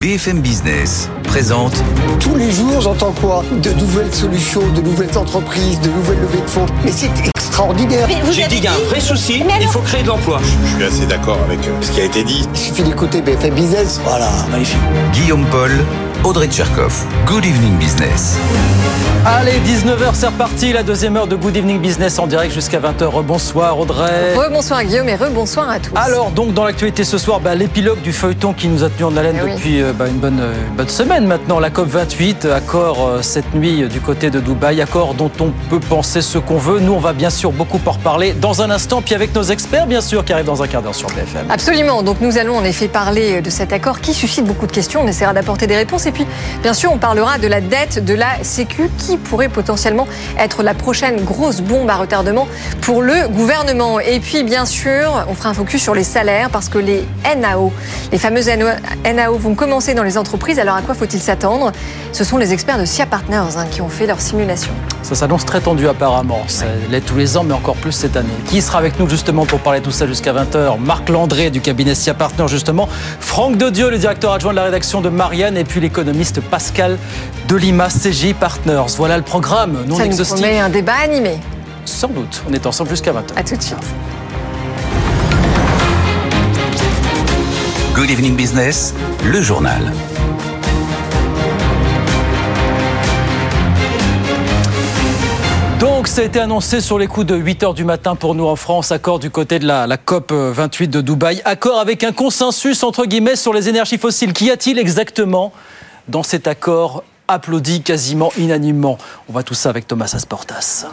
BFM Business présente. Tous les jours, j'entends quoi? De nouvelles solutions, de nouvelles entreprises, de nouvelles levées de fonds. Mais c'est extraordinaire. J'ai dit qu'il y a un vrai souci, il faut créer de l'emploi. Je suis assez d'accord avec ce qui a été dit. Il suffit d'écouter BFM Business. Voilà, magnifique. Guillaume Paul, Audrey Tcherkov. Good Evening Business. Allez, 19h, c'est reparti. La deuxième heure de Good Evening Business en direct jusqu'à 20h. Rebonsoir Audrey. Rebonsoir Guillaume et rebonsoir à tous. Alors, donc, dans l'actualité ce soir, l'épilogue du feuilleton qui nous a tenus en haleine depuis une bonne semaine maintenant. La COP28, accord cette nuit du côté de Dubaï, accord dont on peut penser ce qu'on veut. Nous, on va bien sûr beaucoup en reparler dans un instant, puis avec nos experts, bien sûr, qui arrivent dans un quart d'heure sur BFM. Absolument. Donc, nous allons en effet parler de cet accord qui suscite beaucoup de questions. On essaiera d'apporter des réponses. Et puis, bien sûr, on parlera de la dette de la Sécu qui pourrait potentiellement être la prochaine grosse bombe à retardement pour le gouvernement. Et puis, bien sûr, on fera un focus sur les salaires parce que les NAO, les fameuses NAO vont commencer dans les entreprises. Alors, à quoi faut-il s'attendre? Ce sont les experts de SIA Partners qui ont fait leur simulation. Ça s'annonce très tendu apparemment. Ça l'est tous les ans, mais encore plus cette année. Qui sera avec nous justement pour parler de tout ça jusqu'à 20h? Marc Landré du cabinet SIA Partners justement. Franck Dedieu, le directeur adjoint de la rédaction de Marianne. Et puis l'économiste Pascal de Lima, CJ Partners. Voilà le programme non exhaustif. Ça nous promet un débat animé. Sans doute. On est ensemble jusqu'à 20h. À tout de suite. Good Evening Business, le journal. Donc, ça a été annoncé sur les coups de 8h du matin pour nous en France. Accord du côté de la COP28 de Dubaï. Accord avec un consensus, entre guillemets, sur les énergies fossiles. Qu'y a-t-il exactement dans cet accord applaudi quasiment unanimement? On voit tout ça avec Thomas Asportas.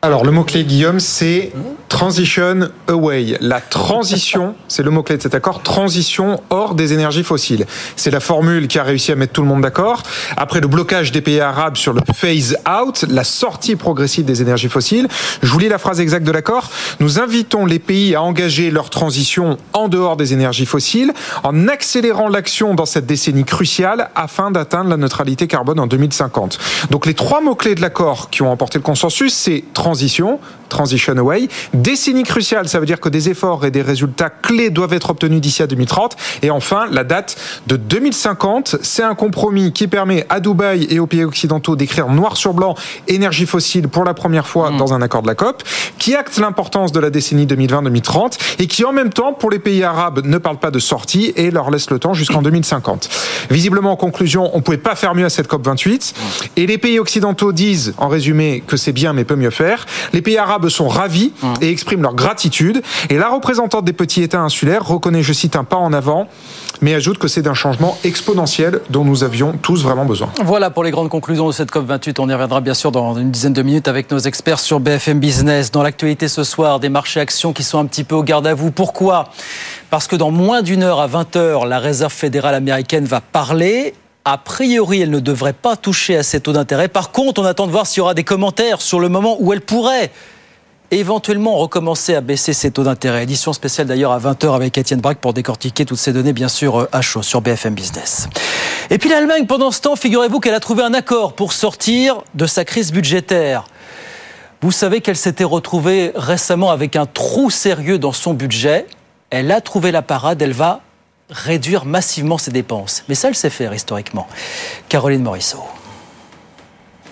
Alors, le mot-clé, Guillaume, c'est transition away. La transition, c'est le mot-clé de cet accord, transition hors des énergies fossiles. C'est la formule qui a réussi à mettre tout le monde d'accord. Après le blocage des pays arabes sur le phase out, la sortie progressive des énergies fossiles, je vous lis la phrase exacte de l'accord. Nous invitons les pays à engager leur transition en dehors des énergies fossiles, en accélérant l'action dans cette décennie cruciale afin d'atteindre la neutralité carbone en 2050. Donc, les trois mots-clés de l'accord qui ont emporté le consensus, c'est transition away. Décennie cruciale, ça veut dire que des efforts et des résultats clés doivent être obtenus d'ici à 2030. Et enfin, la date de 2050, c'est un compromis qui permet à Dubaï et aux pays occidentaux d'écrire noir sur blanc énergie fossile pour la première fois dans un accord de la COP, qui acte l'importance de la décennie 2020-2030 et qui en même temps, pour les pays arabes, ne parle pas de sortie et leur laisse le temps jusqu'en 2050. Visiblement, en conclusion, on ne pouvait pas faire mieux à cette COP28. Et les pays occidentaux disent, en résumé, que c'est bien mais peut mieux faire. Les pays arabes sont ravis et expriment leur gratitude. Et la représentante des petits États insulaires reconnaît, je cite, un pas en avant, mais ajoute que c'est d'un changement exponentiel dont nous avions tous vraiment besoin. Voilà pour les grandes conclusions de cette COP28. On y reviendra bien sûr dans une dizaine de minutes avec nos experts sur BFM Business. Dans l'actualité ce soir, des marchés actions qui sont un petit peu au garde à vous. Pourquoi ? Parce que dans moins d'une heure, à 20h, la Réserve fédérale américaine va parler. A priori, elle ne devrait pas toucher à ses taux d'intérêt. Par contre, on attend de voir s'il y aura des commentaires sur le moment où elle pourrait éventuellement recommencer à baisser ses taux d'intérêt. Édition spéciale d'ailleurs à 20h avec Étienne Bracq pour décortiquer toutes ces données, bien sûr, à chaud sur BFM Business. Et puis l'Allemagne, pendant ce temps, figurez-vous qu'elle a trouvé un accord pour sortir de sa crise budgétaire. Vous savez qu'elle s'était retrouvée récemment avec un trou sérieux dans son budget. Elle a trouvé la parade, elle va réduire massivement ses dépenses. Mais ça, elle sait faire historiquement. Caroline Morisseau.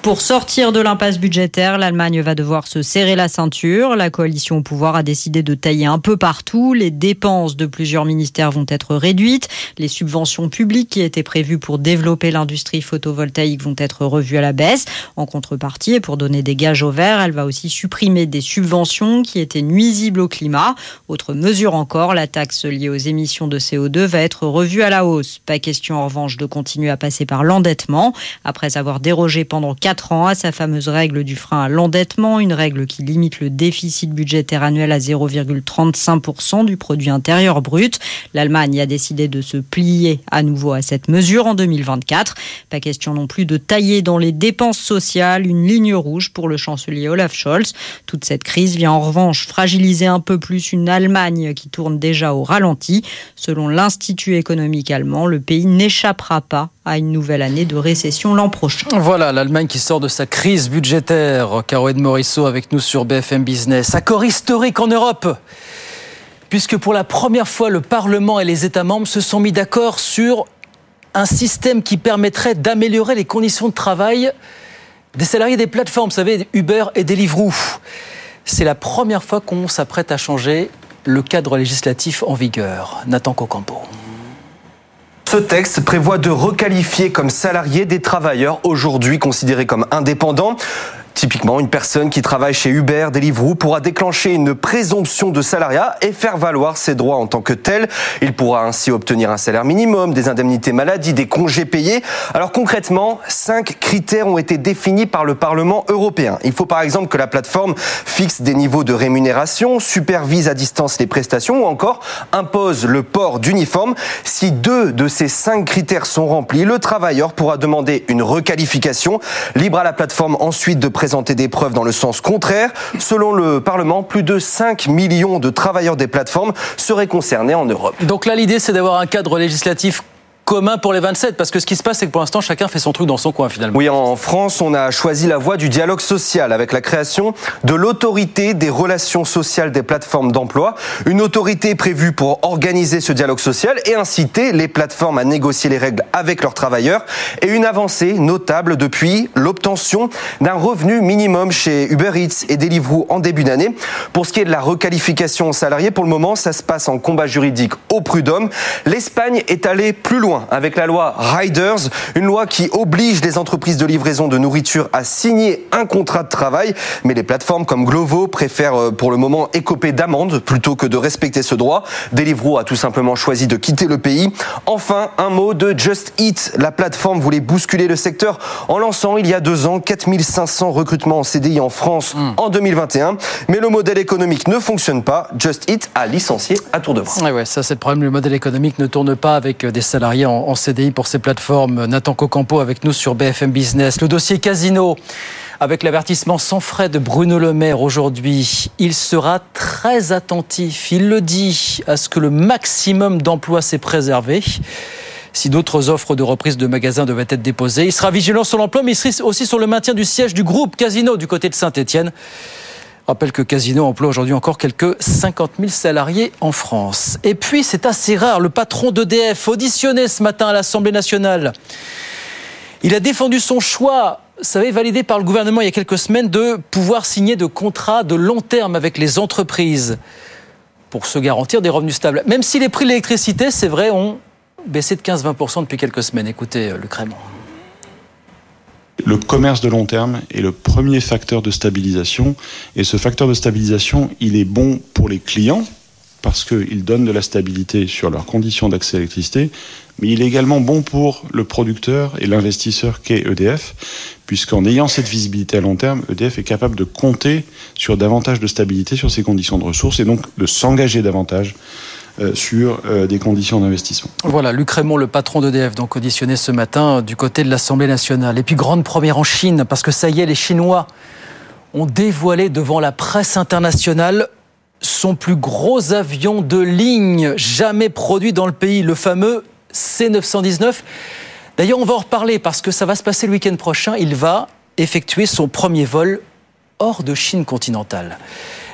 Pour sortir de l'impasse budgétaire, l'Allemagne va devoir se serrer la ceinture. La coalition au pouvoir a décidé de tailler un peu partout. Les dépenses de plusieurs ministères vont être réduites. Les subventions publiques qui étaient prévues pour développer l'industrie photovoltaïque vont être revues à la baisse. En contrepartie, et pour donner des gages au vert, elle va aussi supprimer des subventions qui étaient nuisibles au climat. Autre mesure encore, la taxe liée aux émissions de CO2 va être revue à la hausse. Pas question en revanche de continuer à passer par l'endettement. Après avoir dérogé pendant 4 ans à sa fameuse règle du frein à l'endettement, une règle qui limite le déficit budgétaire annuel à 0,35% du produit intérieur brut. L'Allemagne a décidé de se plier à nouveau à cette mesure en 2024. Pas question non plus de tailler dans les dépenses sociales, une ligne rouge pour le chancelier Olaf Scholz. Toute cette crise vient en revanche fragiliser un peu plus une Allemagne qui tourne déjà au ralenti. Selon l'Institut économique allemand, le pays n'échappera pas à une nouvelle année de récession l'an prochain. Voilà, l'Allemagne qui sort de sa crise budgétaire. Caroline Morisseau avec nous sur BFM Business. Accord historique en Europe, puisque pour la première fois, le Parlement et les États membres se sont mis d'accord sur un système qui permettrait d'améliorer les conditions de travail des salariés des plateformes, vous savez, Uber et Deliveroo. C'est la première fois qu'on s'apprête à changer le cadre législatif en vigueur. Nathan Coquempo. Ce texte prévoit de requalifier comme salariés des travailleurs aujourd'hui considérés comme indépendants. Typiquement, une personne qui travaille chez Uber, Deliveroo pourra déclencher une présomption de salariat et faire valoir ses droits en tant que tel. Il pourra ainsi obtenir un salaire minimum, des indemnités maladie, des congés payés. Alors concrètement, 5 critères ont été définis par le Parlement européen. Il faut par exemple que la plateforme fixe des niveaux de rémunération, supervise à distance les prestations ou encore impose le port d'uniforme. Si 2 de ces 5 critères sont remplis, le travailleur pourra demander une requalification. Libre à la plateforme ensuite de présenter des preuves dans le sens contraire. Selon le Parlement, plus de 5 millions de travailleurs des plateformes seraient concernés en Europe. Donc là, l'idée, c'est d'avoir un cadre législatif commun pour les 27, parce que ce qui se passe, c'est que pour l'instant, chacun fait son truc dans son coin, finalement. Oui, en France, on a choisi la voie du dialogue social, avec la création de l'autorité des relations sociales des plateformes d'emploi. Une autorité prévue pour organiser ce dialogue social et inciter les plateformes à négocier les règles avec leurs travailleurs. Et une avancée notable depuis l'obtention d'un revenu minimum chez Uber Eats et Deliveroo en début d'année. Pour ce qui est de la requalification aux salariés, pour le moment, ça se passe en combat juridique au prud'homme. L'Espagne est allée plus loin avec la loi Riders, une loi qui oblige les entreprises de livraison de nourriture à signer un contrat de travail. Mais les plateformes comme Glovo préfèrent pour le moment écoper d'amendes plutôt que de respecter ce droit. Deliveroo a tout simplement choisi de quitter le pays. Enfin, un mot de Just Eat. La plateforme voulait bousculer le secteur en lançant il y a 2 ans 4500 recrutements en CDI en France en 2021. Mais le modèle économique ne fonctionne pas. Just Eat a licencié à tour de bras. Ouais, ça c'est le problème. Le modèle économique ne tourne pas avec des salariés en CDI pour ces plateformes. Nathan Coquempo avec nous sur BFM Business. Le dossier Casino, avec l'avertissement sans frais de Bruno Le Maire aujourd'hui. Il sera très attentif, il le dit, à ce que le maximum d'emplois s'est préservé. Si d'autres offres de reprise de magasins devaient être déposées, il sera vigilant sur l'emploi, mais il sera aussi sur le maintien du siège du groupe Casino du côté de Saint-Étienne. Rappelle que Casino emploie aujourd'hui encore quelques 50 000 salariés en France. Et puis, c'est assez rare, le patron d'EDF, auditionné ce matin à l'Assemblée nationale, il a défendu son choix, vous savez, validé par le gouvernement il y a quelques semaines, de pouvoir signer de contrats de long terme avec les entreprises pour se garantir des revenus stables. Même si les prix de l'électricité, c'est vrai, ont baissé de 15-20% depuis quelques semaines. Écoutez, Luc Rémont. Le commerce de long terme est le premier facteur de stabilisation, et ce facteur de stabilisation, il est bon pour les clients parce qu'il donne de la stabilité sur leurs conditions d'accès à l'électricité, mais il est également bon pour le producteur et l'investisseur qu'est EDF, puisqu'en ayant cette visibilité à long terme, EDF est capable de compter sur davantage de stabilité sur ses conditions de ressources et donc de s'engager davantage sur des conditions d'investissement. Voilà, Luc Rémont, le patron d'EDF, donc auditionné ce matin du côté de l'Assemblée nationale. Et puis, grande première en Chine, parce que ça y est, les Chinois ont dévoilé devant la presse internationale son plus gros avion de ligne jamais produit dans le pays, le fameux C919. D'ailleurs, on va en reparler parce que ça va se passer le week-end prochain. Il va effectuer son premier vol hors de Chine continentale.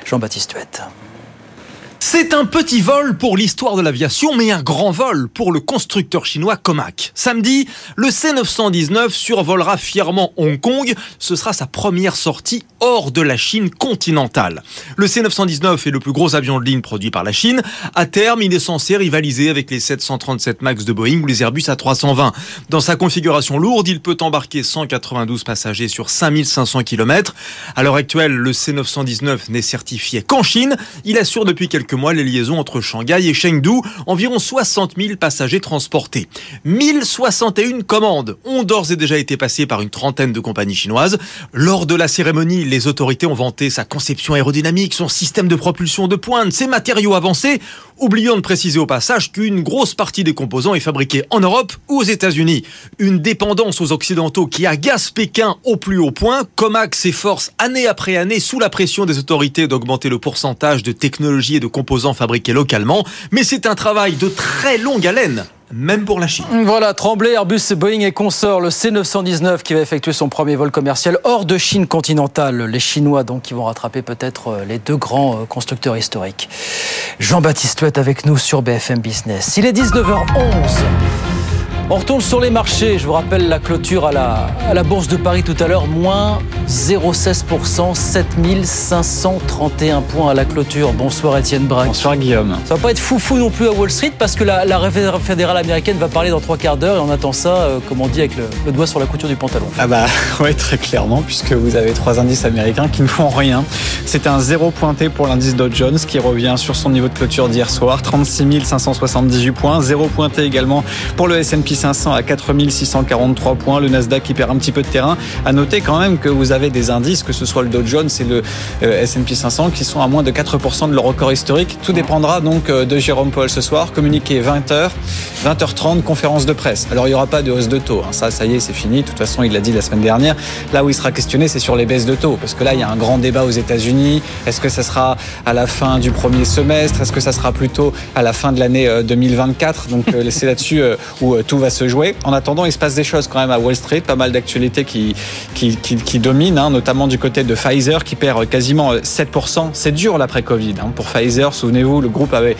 Jean-Baptiste Touet. C'est un petit vol pour l'histoire de l'aviation, mais un grand vol pour le constructeur chinois Comac. Samedi, le C919 survolera fièrement Hong Kong. Ce sera sa première sortie hors de la Chine continentale. Le C919 est le plus gros avion de ligne produit par la Chine. À terme, il est censé rivaliser avec les 737 MAX de Boeing ou les Airbus A320. Dans sa configuration lourde, il peut embarquer 192 passagers sur 5500 km. À l'heure actuelle, le C919 n'est certifié qu'en Chine. Il assure depuis quelques mois les liaisons entre Shanghai et Chengdu, environ 60 000 passagers transportés. 1061 commandes ont d'ores et déjà été passées par une trentaine de compagnies chinoises. Lors de la cérémonie, les autorités ont vanté sa conception aérodynamique, son système de propulsion de pointe, ses matériaux avancés, oubliant de préciser au passage qu'une grosse partie des composants est fabriquée en Europe ou aux États-Unis. Une dépendance aux Occidentaux qui agace Pékin au plus haut point. Comac s'efforce année après année, sous la pression des autorités, d'augmenter le pourcentage de technologies et de composants fabriqués localement, mais c'est un travail de très longue haleine, même pour la Chine. Voilà, Tremblay, Airbus, Boeing et consorts, le C919 qui va effectuer son premier vol commercial hors de Chine continentale. Les Chinois donc qui vont rattraper peut-être les 2 grands constructeurs historiques. Jean-Baptiste Touet avec nous sur BFM Business. Il est 19h11. On retourne sur les marchés. Je vous rappelle la clôture à la Bourse de Paris tout à l'heure. Moins 0,16%, 7531 points à la clôture. Bonsoir Étienne Bracq. Bonsoir Guillaume. Ça va pas être foufou non plus à Wall Street parce que la Réserve fédérale américaine va parler dans 3 quarts d'heure et on attend ça, comme on dit, avec le doigt sur la couture du pantalon. Ah bah ouais, très clairement, puisque vous avez 3 indices américains qui ne font rien. C'est un 0 pointé pour l'indice Dow Jones qui revient sur son niveau de clôture d'hier soir, 36 578 points. 0 pointé également pour le S&P 500 à 4643 points. Le Nasdaq qui perd un petit peu de terrain. À noter quand même que vous avez des indices, que ce soit le Dow Jones et le S&P 500, qui sont à moins de 4% de leur record historique. Tout dépendra donc de Jérôme Powell ce soir. Communiqué 20h, 20h30, conférence de presse. Alors il n'y aura pas de hausse de taux. Ça y est, c'est fini. De toute façon, il l'a dit la semaine dernière. Là où il sera questionné, c'est sur les baisses de taux. Parce que là, il y a un grand débat aux États-Unis. Est-ce que ça sera à la fin du premier semestre? Est-ce que ça sera plutôt à la fin de l'année 2024? Donc c'est là-dessus où tout va se jouer. En attendant, il se passe des choses quand même à Wall Street, pas mal d'actualités qui dominent, notamment du côté de Pfizer qui perd quasiment 7%. C'est dur l'après-Covid pour Pfizer. Souvenez-vous, le groupe avait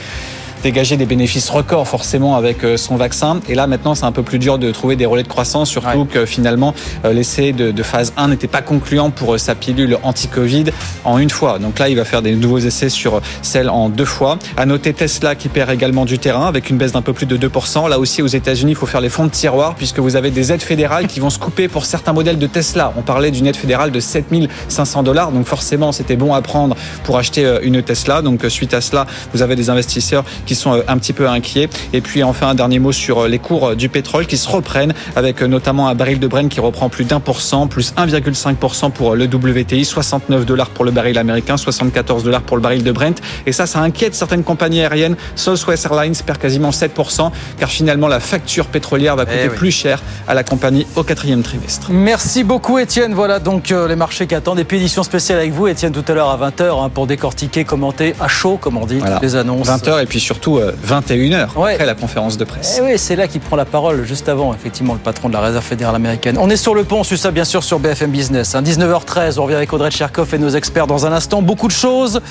dégager des bénéfices records forcément avec son vaccin. Et là, maintenant, c'est un peu plus dur de trouver des relais de croissance, surtout que finalement, l'essai de phase 1 n'était pas concluant pour sa pilule anti-Covid en une fois. Donc là, il va faire des nouveaux essais sur celle en 2 fois. À noter Tesla qui perd également du terrain avec une baisse d'un peu plus de 2%. Là aussi, aux États-Unis, il faut faire les fonds de tiroir puisque vous avez des aides fédérales qui vont se couper pour certains modèles de Tesla. On parlait d'une aide fédérale de $7 500. Donc forcément, c'était bon à prendre pour acheter une Tesla. Donc suite à cela, vous avez des investisseurs qui sont un petit peu inquiets. Et puis enfin, un dernier mot sur les cours du pétrole qui se reprennent avec notamment un baril de Brent qui reprend plus d'1%, plus 1,5% pour le WTI, $69 pour le baril américain, $74 pour le baril de Brent. Et ça inquiète certaines compagnies aériennes. Southwest Airlines perd quasiment 7% car finalement la facture pétrolière va coûter plus cher à la compagnie au 4e trimestre. Merci beaucoup Étienne. Voilà donc les marchés qui attendent. Et puis édition spéciale avec vous Étienne tout à l'heure à 20h pour décortiquer, commenter à chaud comme on dit, les annonces. 20h et puis surtout 21h après la conférence de presse. Oui, c'est là qu'il prend la parole juste avant, effectivement, le patron de la Réserve fédérale américaine. On est sur le pont, on suit ça bien sûr sur BFM Business. 19h13, on revient avec Audrey Tcherkov et nos experts dans un instant. Beaucoup de choses.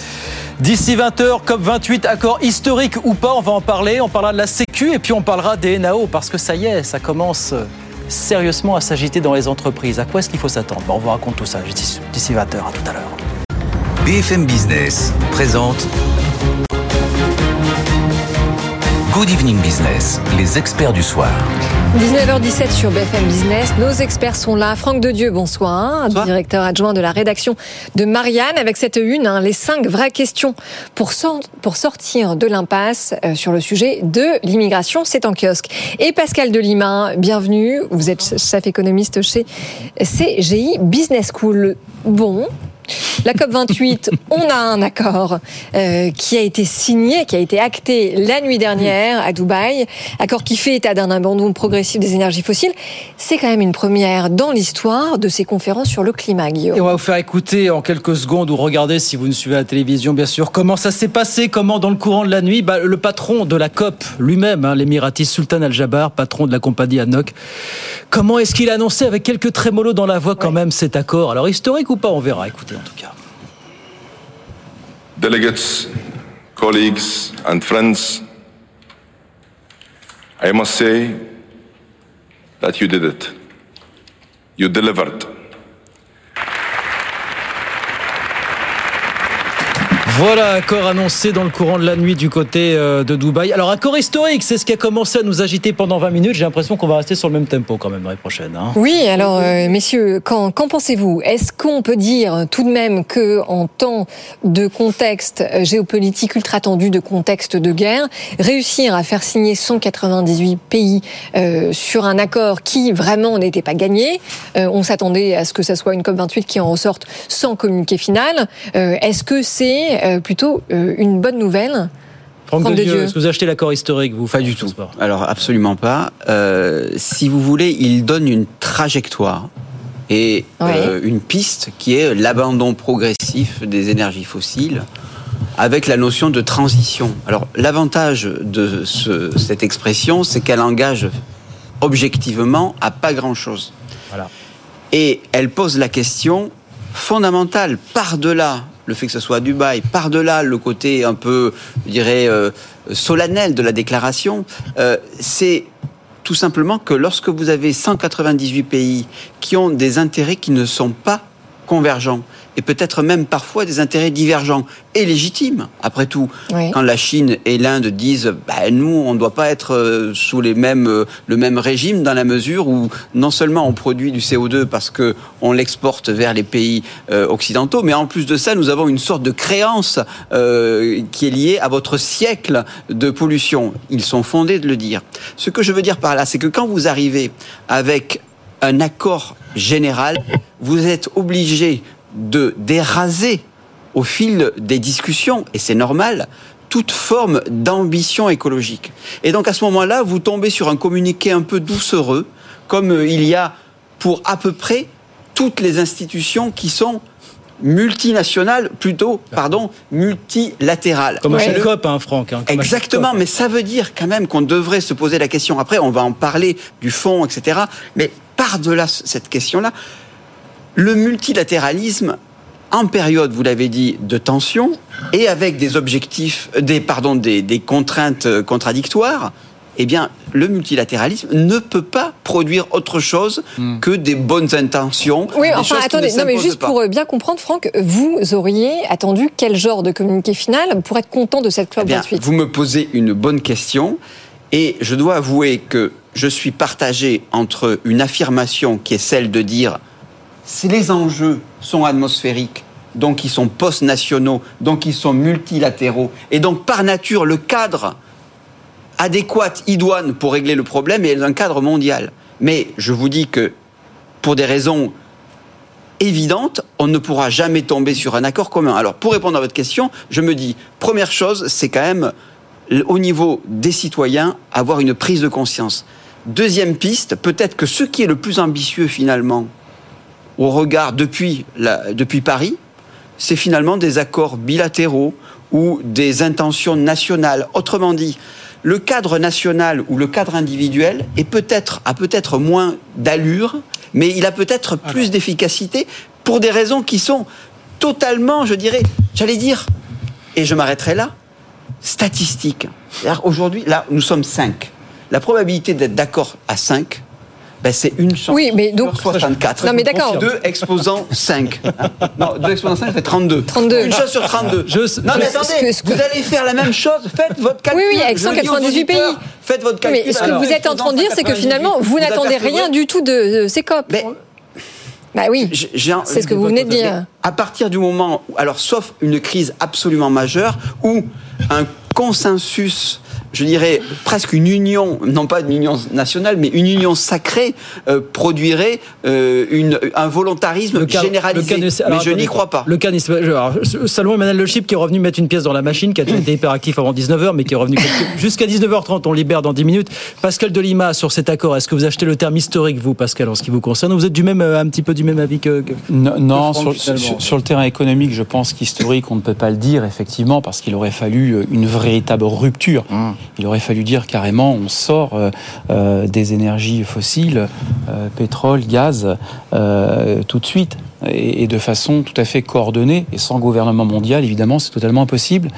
D'ici 20h, COP28, accord historique ou pas, on va en parler. On parlera de la Sécu et puis on parlera des NAO parce que ça y est, ça commence sérieusement à s'agiter dans les entreprises. À quoi est-ce qu'il faut s'attendre ? On vous raconte tout ça d'ici 20h, à tout à l'heure. BFM Business présente Good Evening Business, les experts du soir. 19h17 sur BFM Business, nos experts sont là. Franck Dedieu, bonsoir, directeur adjoint de la rédaction de Marianne. Avec cette une, les 5 vraies questions pour sortir de l'impasse sur le sujet de l'immigration, c'est en kiosque. Et Pascal de Lima, bienvenue, vous êtes chef économiste chez CGI Business School. Bon... La COP28, on a un accord qui a été signé, qui a été acté la nuit dernière à Dubaï, accord qui fait état d'un abandon progressif des énergies fossiles. C'est quand même une première dans l'histoire de ces conférences sur le climat, Guillaume. Et on va vous faire écouter en quelques secondes, ou regarder si vous nous suivez à la télévision, bien sûr, comment ça s'est passé, comment dans le courant de la nuit, le patron de la COP lui-même, l'émirati Sultan Al-Jabbar, patron de la compagnie ADNOC, comment est-ce qu'il a annoncé avec quelques trémolos dans la voix quand même cet accord ? Alors historique ou pas, on verra, écoutez. En tout cas. Delegates, colleagues and friends, I must say that you did it. You delivered. Voilà, accord annoncé dans le courant de la nuit du côté de Dubaï. Alors, accord historique, c'est ce qui a commencé à nous agiter pendant 20 minutes. J'ai l'impression qu'on va rester sur le même tempo quand même l'année prochaine. Oui, alors, messieurs, qu'en pensez-vous ? Est-ce qu'on peut dire tout de même qu'en temps de contexte géopolitique ultra tendu, de contexte de guerre, réussir à faire signer 198 pays sur un accord qui vraiment n'était pas gagné, on s'attendait à ce que ça soit une COP28 qui en ressorte sans communiqué final, est-ce que c'est... plutôt une bonne nouvelle. Franck Dedieu, est-ce que vous achetez l'accord historique, vous ? Pas du tout. Alors absolument pas. Si vous voulez, il donne une trajectoire et une piste qui est l'abandon progressif des énergies fossiles avec la notion de transition. Alors l'avantage de cette expression, c'est qu'elle engage objectivement à pas grand-chose. Voilà. Et elle pose la question fondamentale, par-delà le fait que ce soit à Dubaï, par-delà le côté un peu, je dirais, solennel de la déclaration, c'est tout simplement que lorsque vous avez 198 pays qui ont des intérêts qui ne sont pas convergents, et peut-être même parfois des intérêts divergents et légitimes. Après tout, oui. Quand la Chine et l'Inde disent « nous, on ne doit pas être sous le même régime dans la mesure où non seulement on produit du CO2 parce qu'on l'exporte vers les pays occidentaux, mais en plus de ça, nous avons une sorte de créance qui est liée à votre siècle de pollution. » Ils sont fondés de le dire. Ce que je veux dire par là, c'est que quand vous arrivez avec un accord général, vous êtes obligé de déraser au fil des discussions, et c'est normal, toute forme d'ambition écologique. Et donc à ce moment-là, vous tombez sur un communiqué un peu doucereux, comme il y a pour à peu près toutes les institutions qui sont multilatérales. Comme à la COP, hein, Franck. Hein, exactement, mais ça veut dire quand même qu'on devrait se poser la question. Après, on va en parler du fond, etc. Mais par-delà cette question-là, le multilatéralisme, en période, vous l'avez dit, de tension, et avec des objectifs, des contraintes contradictoires, eh bien, le multilatéralisme ne peut pas produire autre chose que des bonnes intentions. Oui, enfin, attendez, non, mais juste pour bien comprendre, Franck, vous auriez attendu quel genre de communiqué final pour être content de cette COP28 ? Eh bien, vous me posez une bonne question, et je dois avouer que je suis partagé entre une affirmation qui est celle de dire les enjeux sont atmosphériques, donc ils sont post-nationaux, donc ils sont multilatéraux. Et donc, par nature, le cadre adéquat, idoine pour régler le problème est un cadre mondial. Mais je vous dis que, pour des raisons évidentes, on ne pourra jamais tomber sur un accord commun. Alors, pour répondre à votre question, je me dis, première chose, c'est quand même, au niveau des citoyens, avoir une prise de conscience. Deuxième piste, peut-être que ce qui est le plus ambitieux, finalement, au regard depuis Paris, c'est finalement des accords bilatéraux ou des intentions nationales. Autrement dit, le cadre national ou le cadre individuel a peut-être moins d'allure, mais il a peut-être plus d'efficacité pour des raisons qui sont totalement, statistiques. C'est-à-dire aujourd'hui, là, nous sommes 5. La probabilité d'être d'accord à 5, c'est une chance. Oui, mais donc. 64. Non, mais d'accord. 2 exposants 5. Non, 2 exposants 5, ça fait 32. 32. Une chose sur 32. Non, mais attendez, vous allez faire la même chose, faites votre calcul. Oui, avec 198 pays. Faites votre calcul. Mais ce que vous êtes en train de dire, c'est que finalement, vous n'attendez rien du tout de ces COP. Oui, c'est ce que vous venez de dire. À partir du moment où, alors, sauf une crise absolument majeure, où un consensus, je dirais presque une union, non pas une union nationale, mais une union sacrée produirait un volontarisme généralisé. Je n'y crois pas. Le cas Salomon Emmanuel Le Chip qui est revenu mettre une pièce dans la machine, qui a été hyperactif avant 19h, mais qui est revenu jusqu'à 19h30, on libère dans 10 minutes. Pascal de Lima, sur cet accord, est-ce que vous achetez le terme historique, vous, Pascal, en ce qui vous concerne ? Vous êtes un petit peu du même avis que Non, Franck, sur le terrain économique, je pense qu'historique, on ne peut pas le dire, effectivement, parce qu'il aurait fallu une véritable rupture. Il aurait fallu dire carrément on sort des énergies fossiles, pétrole, gaz, tout de suite et de façon tout à fait coordonnée et sans gouvernement mondial, évidemment, c'est totalement impossible.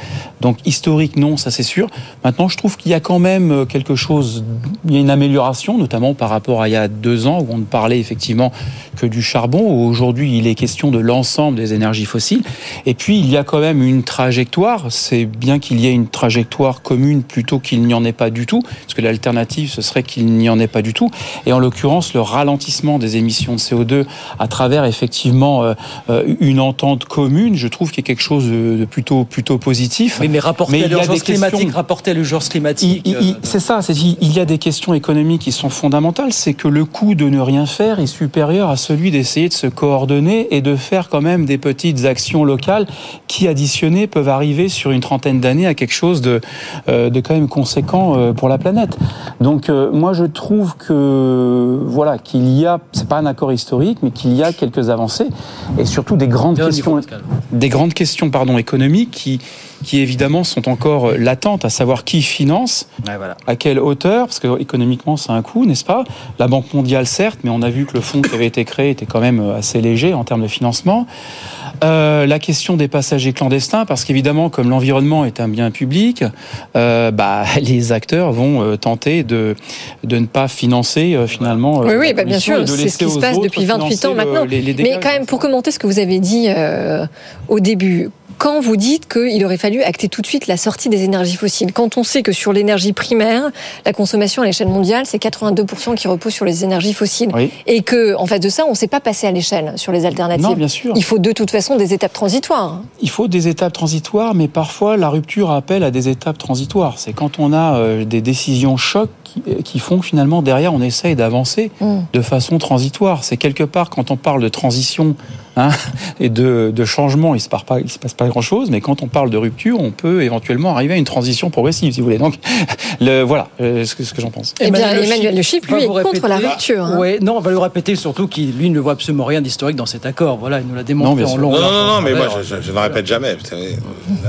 Donc historique, non, ça c'est sûr. Maintenant, je trouve qu'il y a quand même quelque chose, il y a une amélioration, notamment par rapport à il y a 2 ans où on ne parlait effectivement que du charbon. Aujourd'hui, il est question de l'ensemble des énergies fossiles. Et puis, il y a quand même une trajectoire. C'est bien qu'il y ait une trajectoire commune plutôt qu'il n'y en ait pas du tout, parce que l'alternative, ce serait qu'il n'y en ait pas du tout. Et en l'occurrence, le ralentissement des émissions de CO2 à travers, effectivement, une entente commune, je trouve qu'il y a quelque chose de plutôt positif. Oui, mais rapporté à l'urgence climatique. C'est ça, il y a des questions économiques qui sont fondamentales, c'est que le coût de ne rien faire est supérieur à celui d'essayer de se coordonner et de faire quand même des petites actions locales qui, additionnées, peuvent arriver sur une trentaine d'années à quelque chose de quand même conséquent pour la planète. Donc moi, je trouve que, qu'il y a, c'est pas un accord historique, mais qu'il y a quelques avancées et surtout des grandes questions économiques qui évidemment sont encore latentes, à savoir qui finance, à quelle hauteur, parce que économiquement ça a un coût, n'est-ce pas ? La Banque mondiale certes, mais on a vu que le fonds qui avait été créé était quand même assez léger en termes de financement. La question des passagers clandestins, parce qu'évidemment, comme l'environnement est un bien public, les acteurs vont tenter de ne pas financer finalement. Oui, bien sûr, c'est ce qui se passe depuis 28 ans maintenant. Mais quand même, pour commenter ce que vous avez dit au début, quand vous dites qu'il aurait fallu acter tout de suite la sortie des énergies fossiles, quand on sait que sur l'énergie primaire, la consommation à l'échelle mondiale, c'est 82% qui repose sur les énergies fossiles, oui, et qu'en face de ça, on ne s'est pas passé à l'échelle sur les alternatives. Non, bien sûr. Il faut de toute façon des étapes transitoires. Il faut des étapes transitoires, mais parfois la rupture appelle à des étapes transitoires. C'est quand on a des décisions chocs qui font que finalement derrière on essaye d'avancer de façon transitoire. C'est quelque part quand on parle de transition et de changement, il se passe pas grand chose, mais quand on parle de rupture, on peut éventuellement arriver à une transition progressive, si vous voulez. Donc voilà ce que j'en pense. Eh bien, Emmanuel Le Chypre, lui, est contre la rupture. Oui, non, on va le répéter, surtout qu'il, lui, ne voit absolument rien d'historique dans cet accord. Voilà, il nous l'a démontré en long. Non, mais moi, je ne répète jamais.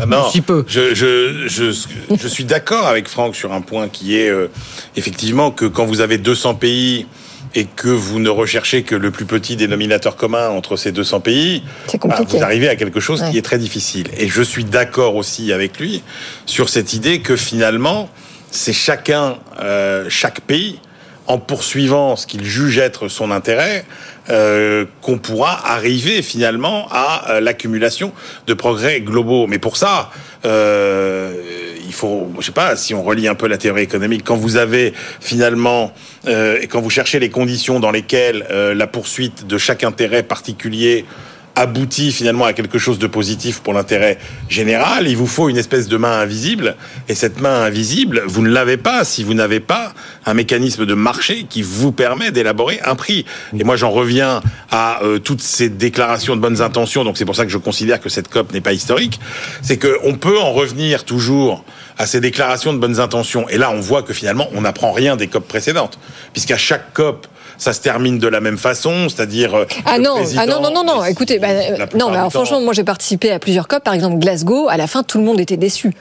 Non, si peu. Je suis d'accord avec Franck sur un point qui est effectivement que quand vous avez 200 pays et que vous ne recherchez que le plus petit dénominateur commun entre ces 200 pays, vous arrivez à quelque chose qui est très difficile. Et je suis d'accord aussi avec lui sur cette idée que finalement, c'est chaque pays, en poursuivant ce qu'il juge être son intérêt, qu'on pourra arriver finalement à l'accumulation de progrès globaux. Mais pour ça, il faut, je sais pas, si on relie un peu la théorie économique, quand vous avez finalement et quand vous cherchez les conditions dans lesquelles la poursuite de chaque intérêt particulier aboutit finalement à quelque chose de positif pour l'intérêt général, il vous faut une espèce de main invisible, et cette main invisible, vous ne l'avez pas si vous n'avez pas un mécanisme de marché qui vous permet d'élaborer un prix. Et moi, j'en reviens à toutes ces déclarations de bonnes intentions, donc c'est pour ça que je considère que cette COP n'est pas historique, c'est qu'on peut en revenir toujours à ces déclarations de bonnes intentions, et là, on voit que finalement, on n'apprend rien des COP précédentes, puisqu'à chaque COP, ça se termine de la même façon, c'est-à-dire... Non, écoutez, franchement, moi j'ai participé à plusieurs COP, par exemple Glasgow, à la fin tout le monde était déçu.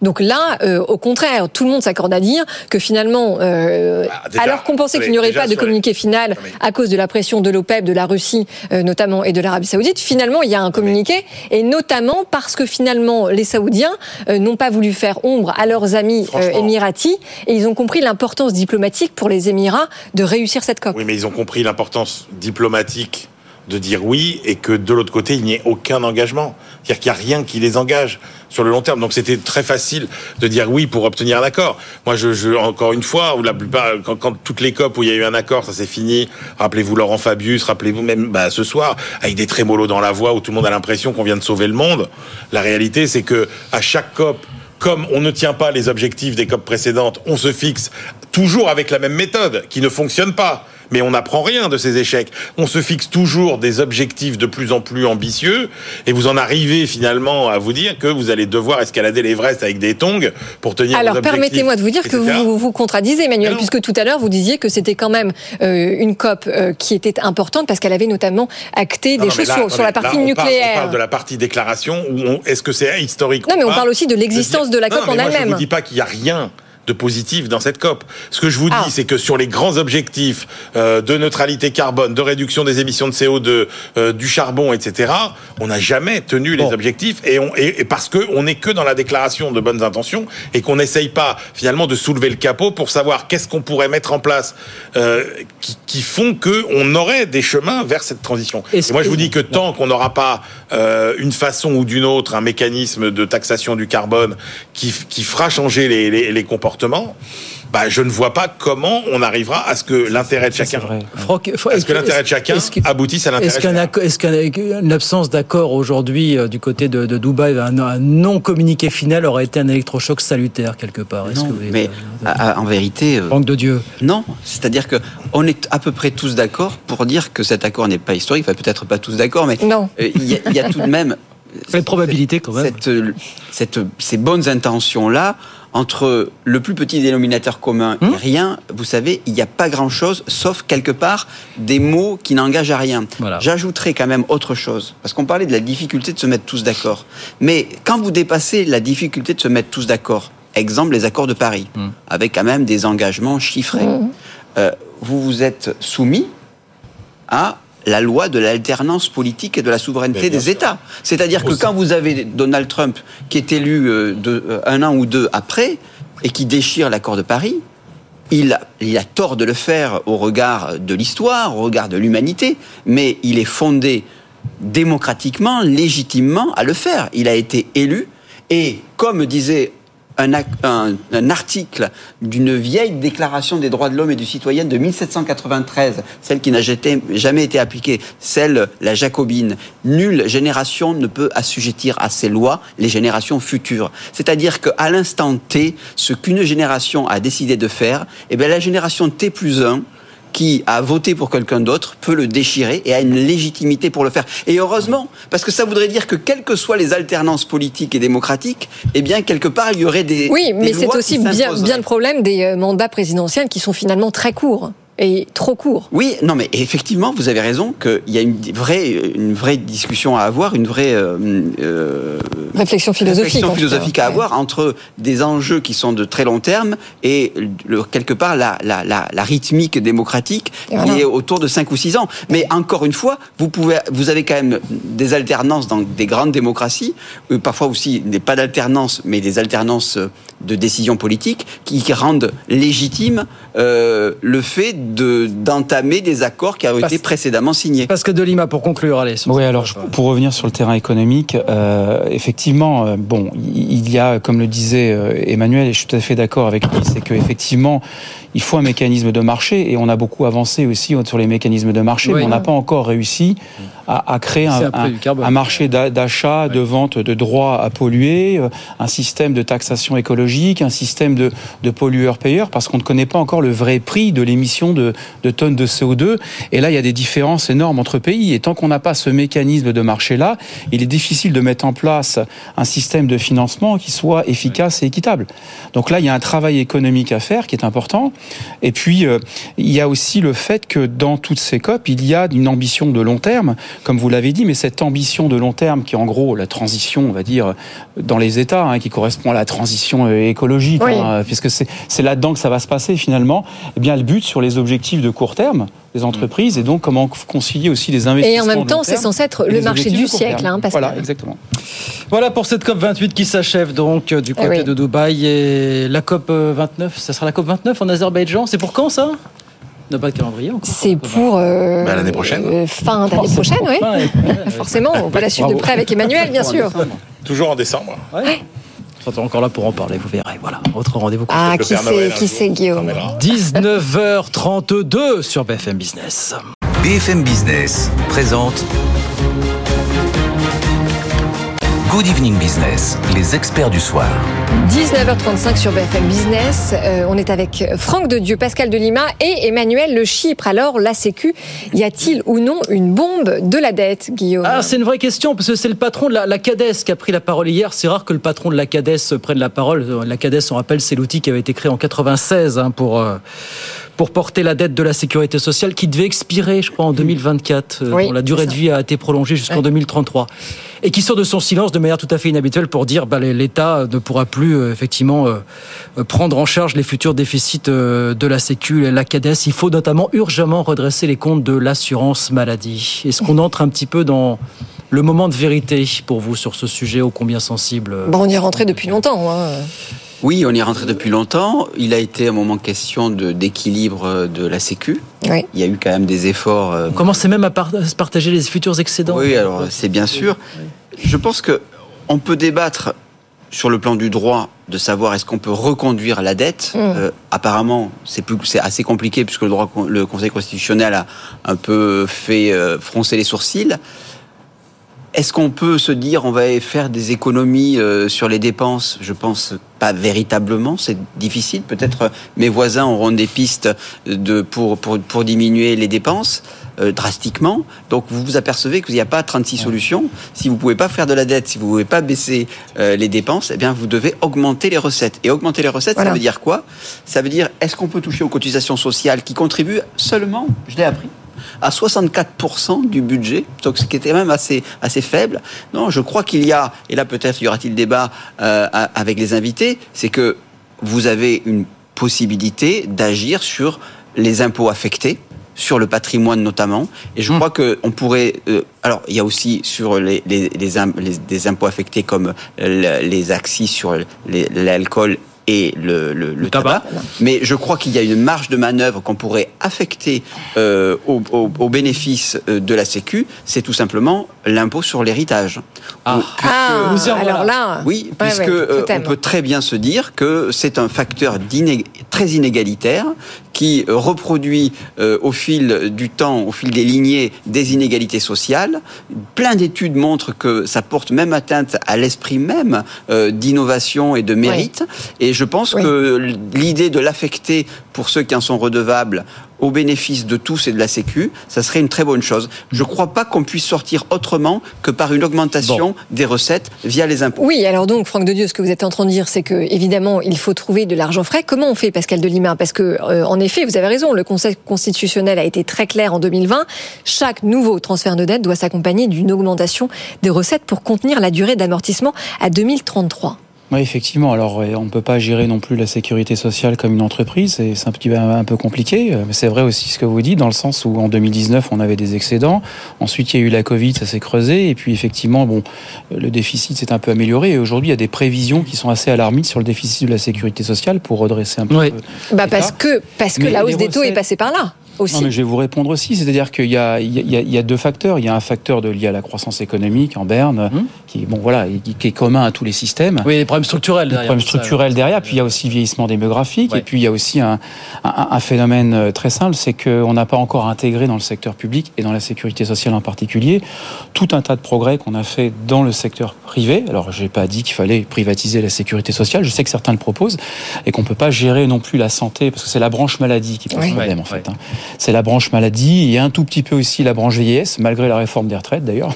Donc là, au contraire, tout le monde s'accorde à dire que finalement, alors qu'on pensait qu'il n'y aurait pas de communiqué final à cause de la pression de l'OPEP, de la Russie notamment et de l'Arabie Saoudite, finalement il y a un communiqué, et notamment parce que finalement les Saoudiens n'ont pas voulu faire ombre à leurs amis émiratis, et ils ont compris l'importance diplomatique pour les Émirats de réussir cette COP. Oui, mais ils ont compris l'importance diplomatique de dire oui, et que de l'autre côté, il n'y ait aucun engagement. C'est-à-dire qu'il n'y a rien qui les engage sur le long terme. Donc c'était très facile de dire oui pour obtenir un accord. Moi, encore une fois, où la plupart, quand toutes les COP où il y a eu un accord, ça s'est fini. Rappelez-vous Laurent Fabius, rappelez-vous même ce soir, avec des trémolos dans la voix où tout le monde a l'impression qu'on vient de sauver le monde. La réalité, c'est que à chaque COP, comme on ne tient pas les objectifs des COP précédentes, on se fixe toujours avec la même méthode qui ne fonctionne pas. Mais on n'apprend rien de ces échecs. On se fixe toujours des objectifs de plus en plus ambitieux, et vous en arrivez finalement à vous dire que vous allez devoir escalader l'Everest avec des tongs pour tenir vos objectifs. Alors permettez-moi de vous dire, etc., que vous vous contradisez, Emmanuel, puisque tout à l'heure vous disiez que c'était quand même une COP qui était importante parce qu'elle avait notamment acté des choses sur la partie nucléaire. On parle de la partie déclaration, est-ce que c'est historique? Non, mais on parle aussi de l'existence de la COP en elle-même. Je ne vous dis pas qu'il n'y a rien de positif dans cette COP. Ce que je vous dis, c'est que sur les grands objectifs de neutralité carbone, de réduction des émissions de CO2, du charbon, etc., on n'a jamais tenu les objectifs, et parce qu'on n'est que dans la déclaration de bonnes intentions, et qu'on n'essaye pas finalement de soulever le capot pour savoir qu'est-ce qu'on pourrait mettre en place qui font qu'on aurait des chemins vers cette transition. Et moi je vous dis que tant qu'on n'aura pas une façon ou d'une autre un mécanisme de taxation du carbone qui fera changer les comportements, je ne vois pas comment on arrivera à ce que l'intérêt de chacun, aboutisse à l'intérêt de chacun. Est-ce qu'une absence d'accord aujourd'hui du côté de Dubaï, un non-communiqué final aurait été un électrochoc salutaire quelque part? En vérité... Franck Dedieu. Non, c'est-à-dire qu'on est à peu près tous d'accord pour dire que cet accord n'est pas historique, enfin peut-être pas tous d'accord, mais il y a tout de même... Les probabilités quand même. Ces bonnes intentions-là, entre le plus petit dénominateur commun et rien, vous savez, il n'y a pas grand-chose, sauf quelque part des mots qui n'engagent à rien. Voilà. J'ajouterai quand même autre chose, parce qu'on parlait de la difficulté de se mettre tous d'accord. Mais quand vous dépassez la difficulté de se mettre tous d'accord, exemple les accords de Paris, avec quand même des engagements chiffrés, vous vous êtes soumis à la loi de l'alternance politique et de la souveraineté des États. C'est-à-dire que quand vous avez Donald Trump qui est élu un an ou deux après et qui déchire l'accord de Paris, il a tort de le faire au regard de l'histoire, au regard de l'humanité, mais il est fondé démocratiquement, légitimement à le faire. Il a été élu et, comme disait un article d'une vieille déclaration des droits de l'homme et du citoyen de 1793, celle qui n'a jamais été appliquée, celle, la jacobine, nulle génération ne peut assujettir à ces lois les générations futures. C'est-à-dire qu'à l'instant T, ce qu'une génération a décidé de faire, eh bien la génération T+1 qui a voté pour quelqu'un d'autre peut le déchirer et a une légitimité pour le faire. Et heureusement, parce que ça voudrait dire que quelles que soient les alternances politiques et démocratiques, eh bien, quelque part, il y aurait des oui, mais des c'est lois aussi bien le problème des mandats présidentiels qui sont finalement très courts. Et trop court. Oui, non mais effectivement, vous avez raison qu'il y a une vraie discussion à avoir, une vraie réflexion philosophique à avoir entre des enjeux qui sont de très long terme et quelque part la rythmique démocratique qui est autour de 5 ou 6 ans. Mais encore une fois, vous avez quand même des alternances dans des grandes démocraties, parfois aussi pas d'alternance, mais des alternances de décisions politiques qui rendent légitime le fait d'entamer des accords qui avaient été précédemment signés. Parce que de Lima, pour conclure, allez. Oui, alors pour revenir sur le terrain économique, effectivement, il y a, comme le disait Emmanuel, et je suis tout à fait d'accord avec lui, c'est qu'effectivement, il faut un mécanisme de marché, et on a beaucoup avancé aussi sur les mécanismes de marché, mais on n'a pas encore réussi à créer un marché d'achat, de vente, de droit à polluer, un système de taxation écologique, un système de pollueur-payeur, parce qu'on ne connaît pas encore le vrai prix de l'émission de tonnes de CO2. Et là, il y a des différences énormes entre pays. Et tant qu'on n'a pas ce mécanisme de marché-là, il est difficile de mettre en place un système de financement qui soit efficace et équitable. Donc là, il y a un travail économique à faire qui est important. Et puis, il y a aussi le fait que dans toutes ces COP, il y a une ambition de long terme, comme vous l'avez dit, mais cette ambition de long terme qui est en gros la transition, on va dire, dans les États, qui correspond à la transition écologique, puisque c'est là-dedans que ça va se passer finalement, eh bien, le but sur les objectifs de court terme des entreprises, et donc comment concilier aussi les investissements. Et en même temps, c'est censé être le marché du siècle. Voilà, exactement. Voilà pour cette COP28 qui s'achève donc du côté de Dubaï. Et la COP29, ça sera la COP29 en Azerbaïdjan. C'est pour quand, ça ? On n'a pas de calendrier encore. C'est pour l'année prochaine. Fin d'année prochaine, oui. Forcément, on va la suivre de près avec Emmanuel, bien sûr. Toujours en décembre. Ouais. On sera encore là pour en parler, vous verrez. Voilà, autre rendez-vous. Qui c'est Guillaume ? 19h32 sur BFM Business. BFM Business présente Good Evening Business, les experts du soir. 19h35 sur BFM Business. On est avec Franck Dedieu, Pascal de Lima et Emmanuel Le Chypre. Alors, la Sécu, y a-t-il ou non une bombe de la dette, Guillaume ? Ah, c'est une vraie question, parce que c'est le patron de la CADES qui a pris la parole hier. C'est rare que le patron de la CADES prenne la parole. La CADES, on rappelle, c'est l'outil qui avait été créé en 96 pour porter la dette de la sécurité sociale, qui devait expirer, je crois, en 2024. Dont la durée de vie a été prolongée jusqu'en 2033. Et qui sort de son silence de manière tout à fait inhabituelle pour dire l'État ne pourra plus effectivement prendre en charge les futurs déficits de la Sécu et la CADES. Il faut notamment urgemment redresser les comptes de l'assurance maladie. Est-ce qu'on entre un petit peu dans le moment de vérité pour vous sur ce sujet ô combien sensible ? On y est rentré depuis longtemps. Oui, on y est rentré depuis longtemps. Il a été à un moment question d'équilibre de la Sécu. Oui. Il y a eu quand même des efforts. On commençait même à se partager les futurs excédents. Oui, alors c'est bien sûr. Je pense qu'on peut débattre sur le plan du droit de savoir est-ce qu'on peut reconduire la dette. Apparemment, c'est assez compliqué puisque le Conseil constitutionnel a un peu fait froncer les sourcils. Est-ce qu'on peut se dire on va faire des économies sur les dépenses ? Je pense pas véritablement, c'est difficile. Peut-être mes voisins auront des pistes pour diminuer les dépenses drastiquement. Donc vous vous apercevez qu'il n'y a pas 36 solutions. Si vous ne pouvez pas faire de la dette, si vous ne pouvez pas baisser les dépenses, eh bien vous devez augmenter les recettes. Et augmenter les recettes, ça veut dire quoi ? Ça veut dire est-ce qu'on peut toucher aux cotisations sociales qui contribuent seulement, je l'ai appris, à 64% du budget, donc ce qui était même assez faible. Non, je crois qu'il y a, et là peut-être y aura-t-il débat avec les invités, c'est que vous avez une possibilité d'agir sur les impôts affectés, sur le patrimoine notamment. Et je crois qu'on pourrait... alors, il y a aussi sur des impôts affectés comme les accises sur l'alcool et le tabac. Mais je crois qu'il y a une marge de manœuvre qu'on pourrait affecter au bénéfice de la Sécu, c'est tout simplement l'impôt sur l'héritage. On peut très bien se dire que c'est un facteur très inégalitaire qui reproduit au fil du temps, au fil des lignées, des inégalités sociales. Plein d'études montrent que ça porte même atteinte à l'esprit même d'innovation et de mérite. Oui. Et je pense que l'idée de l'affecter pour ceux qui en sont redevables au bénéfice de tous et de la Sécu, ça serait une très bonne chose. Je ne crois pas qu'on puisse sortir autrement que par une augmentation des recettes via les impôts. Oui, alors donc, Franck Dedieu, ce que vous êtes en train de dire, c'est que évidemment, il faut trouver de l'argent frais. Comment on fait, Pascal de Lima ? Parce que, en effet, vous avez raison, le Conseil constitutionnel a été très clair en 2020. Chaque nouveau transfert de dette doit s'accompagner d'une augmentation des recettes pour contenir la durée d'amortissement à 2033. Oui, effectivement. Alors, on ne peut pas gérer non plus la sécurité sociale comme une entreprise. Et c'est un peu compliqué. Mais c'est vrai aussi ce que vous dites, dans le sens où en 2019, on avait des excédents. Ensuite, il y a eu la Covid, ça s'est creusé. Et puis, effectivement, le déficit s'est un peu amélioré. Et aujourd'hui, il y a des prévisions qui sont assez alarmistes sur le déficit de la sécurité sociale pour redresser un peu. Oui. Parce que la hausse des taux est passée par là. Aussi. Non, mais je vais vous répondre aussi, c'est-à-dire qu'il y a deux facteurs. Il y a un facteur lié à la croissance économique en berne, qui est commun à tous les systèmes. Oui, des problèmes structurels derrière. Puis il y a aussi le vieillissement démographique, et puis il y a aussi un phénomène très simple, c'est qu'on n'a pas encore intégré dans le secteur public et dans la sécurité sociale en particulier tout un tas de progrès qu'on a fait dans le secteur privé. Alors j'ai pas dit qu'il fallait privatiser la sécurité sociale, je sais que certains le proposent, et qu'on peut pas gérer non plus la santé parce que c'est la branche maladie qui pose problème en fait. C'est la branche maladie et un tout petit peu aussi la branche vieillesse, malgré la réforme des retraites d'ailleurs.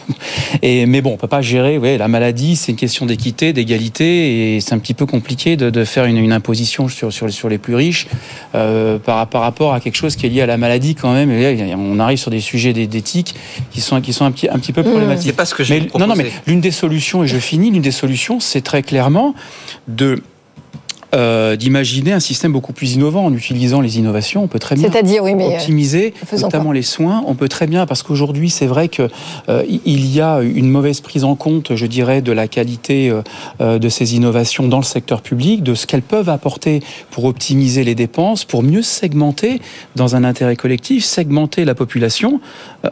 Mais on peut pas gérer. La maladie, c'est une question d'équité, d'égalité, et c'est un petit peu compliqué de faire une imposition sur les plus riches par rapport à quelque chose qui est lié à la maladie quand même. Et on arrive sur des sujets d'éthique qui sont un petit peu problématiques. C'est pas ce que j'ai proposé. Non, mais l'une des solutions, et je finis, c'est très clairement d'imaginer un système beaucoup plus innovant en utilisant les innovations. On peut très bien optimiser, notamment les soins. On peut très bien, parce qu'aujourd'hui, c'est vrai qu'il y a une mauvaise prise en compte, je dirais, de la qualité de ces innovations dans le secteur public, de ce qu'elles peuvent apporter pour optimiser les dépenses, pour mieux segmenter, dans un intérêt collectif, segmenter la population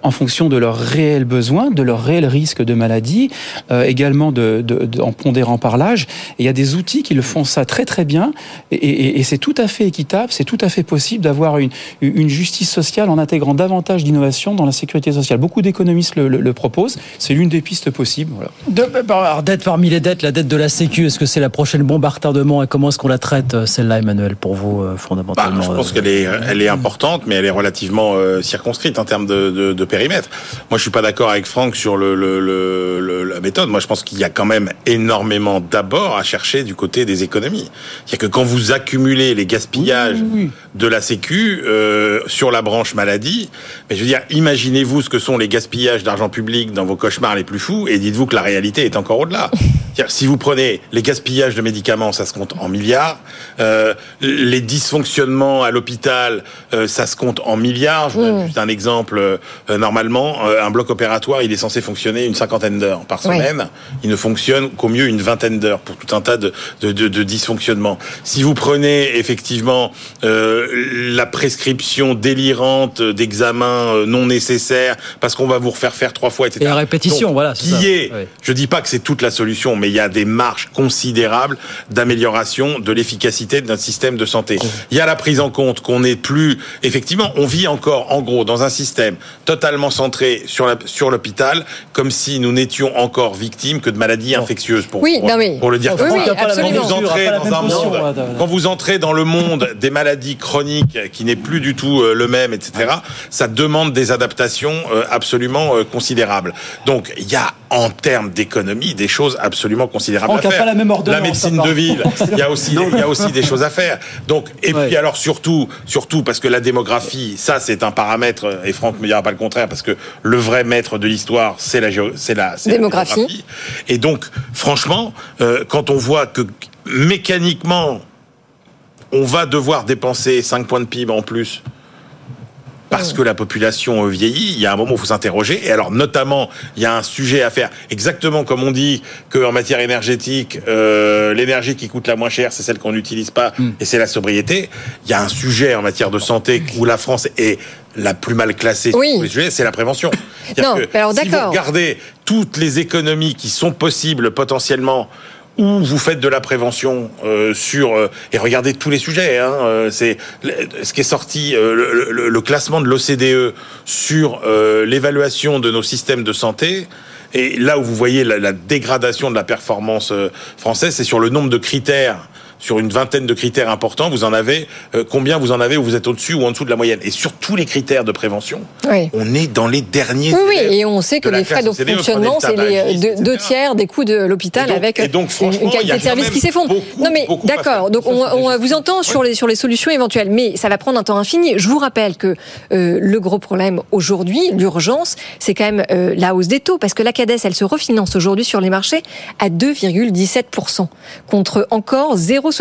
en fonction de leurs réels besoins, de leurs réels risques de maladie, également en pondérant par l'âge. Et il y a des outils qui le font ça très, très bien. Et c'est tout à fait équitable, c'est tout à fait possible d'avoir une justice sociale en intégrant davantage d'innovation dans la sécurité sociale. Beaucoup d'économistes le proposent, c'est l'une des pistes possibles. Voilà. Dette parmi les dettes, la dette de la Sécu, est-ce que c'est la prochaine bombe à retardement et comment est-ce qu'on la traite, celle-là, Emmanuel, pour vous, fondamentalement ? Je pense qu'elle est importante, mais elle est relativement circonscrite en termes de périmètre. Moi, je ne suis pas d'accord avec Franck sur la méthode. Moi, je pense qu'il y a quand même énormément d'abord à chercher du côté des économies. C'est-à-dire que quand vous accumulez les gaspillages de la Sécu sur la branche maladie, mais je veux dire, imaginez-vous ce que sont les gaspillages d'argent public dans vos cauchemars les plus fous et dites-vous que la réalité est encore au-delà. C'est-à-dire, si vous prenez les gaspillages de médicaments, ça se compte en milliards. Les dysfonctionnements à l'hôpital, ça se compte en milliards. Je vous donne juste un exemple. Normalement, un bloc opératoire, il est censé fonctionner une 50aine d'heures par semaine. Oui. Il ne fonctionne qu'au mieux une 20aine d'heures pour tout un tas de dysfonctionnements. Si vous prenez effectivement la prescription délirante d'examens non nécessaires, parce qu'on va vous refaire faire 3 fois, etc. Et la répétition, donc, voilà. Je dis pas que c'est toute la solution, mais il y a des marges considérables d'amélioration de l'efficacité de notre système de santé. Il y a la prise en compte qu'on n'est plus... Effectivement, on vit encore, en gros, dans un système totalement centré sur l'hôpital, comme si nous n'étions encore victimes que de maladies infectieuses, pour le dire. Quand vous entrez dans le monde des maladies chroniques, qui n'est plus du tout le même, etc., ça demande des adaptations absolument considérables. Donc, il y a, en termes d'économie, des choses absolument considérables à faire. La médecine de ville, il y a aussi des choses à faire. Donc, puis alors surtout parce que la démographie, ça c'est un paramètre, et Franck me dira pas le contraire, parce que le vrai maître de l'histoire, c'est la démographie. Et donc, franchement, quand on voit que mécaniquement, on va devoir dépenser 5 points de PIB en plus parce que la population vieillit. Il y a un moment où il faut s'interroger. Et alors, notamment, il y a un sujet à faire. Exactement comme on dit qu'en matière énergétique, l'énergie qui coûte la moins chère, c'est celle qu'on n'utilise pas, et c'est la sobriété. Il y a un sujet en matière de santé où la France est la plus mal classée sur les sujets, c'est la prévention. Non, que alors, si vous regardez toutes les économies qui sont possibles potentiellement, où vous faites de la prévention et regardez tous les sujets. C'est ce qui est sorti, le classement de l'OCDE sur l'évaluation de nos systèmes de santé. Et là où vous voyez la dégradation de la performance française, c'est sur le nombre de critères. Sur une vingtaine de critères importants, vous en avez combien vous en avez où vous êtes au-dessus ou en dessous de la moyenne. Et sur tous les critères de prévention, on est dans les derniers. Et on sait que les frais de fonctionnement, c'est les deux tiers des coûts de l'hôpital, et donc, une qualité de service qui s'effondre. Non mais d'accord. Donc on vous entend sur les solutions éventuelles, mais ça va prendre un temps infini. Je vous rappelle que le gros problème aujourd'hui, l'urgence, c'est quand même la hausse des taux, parce que la CADES, elle se refinance aujourd'hui sur les marchés à 2,17% contre encore 0,61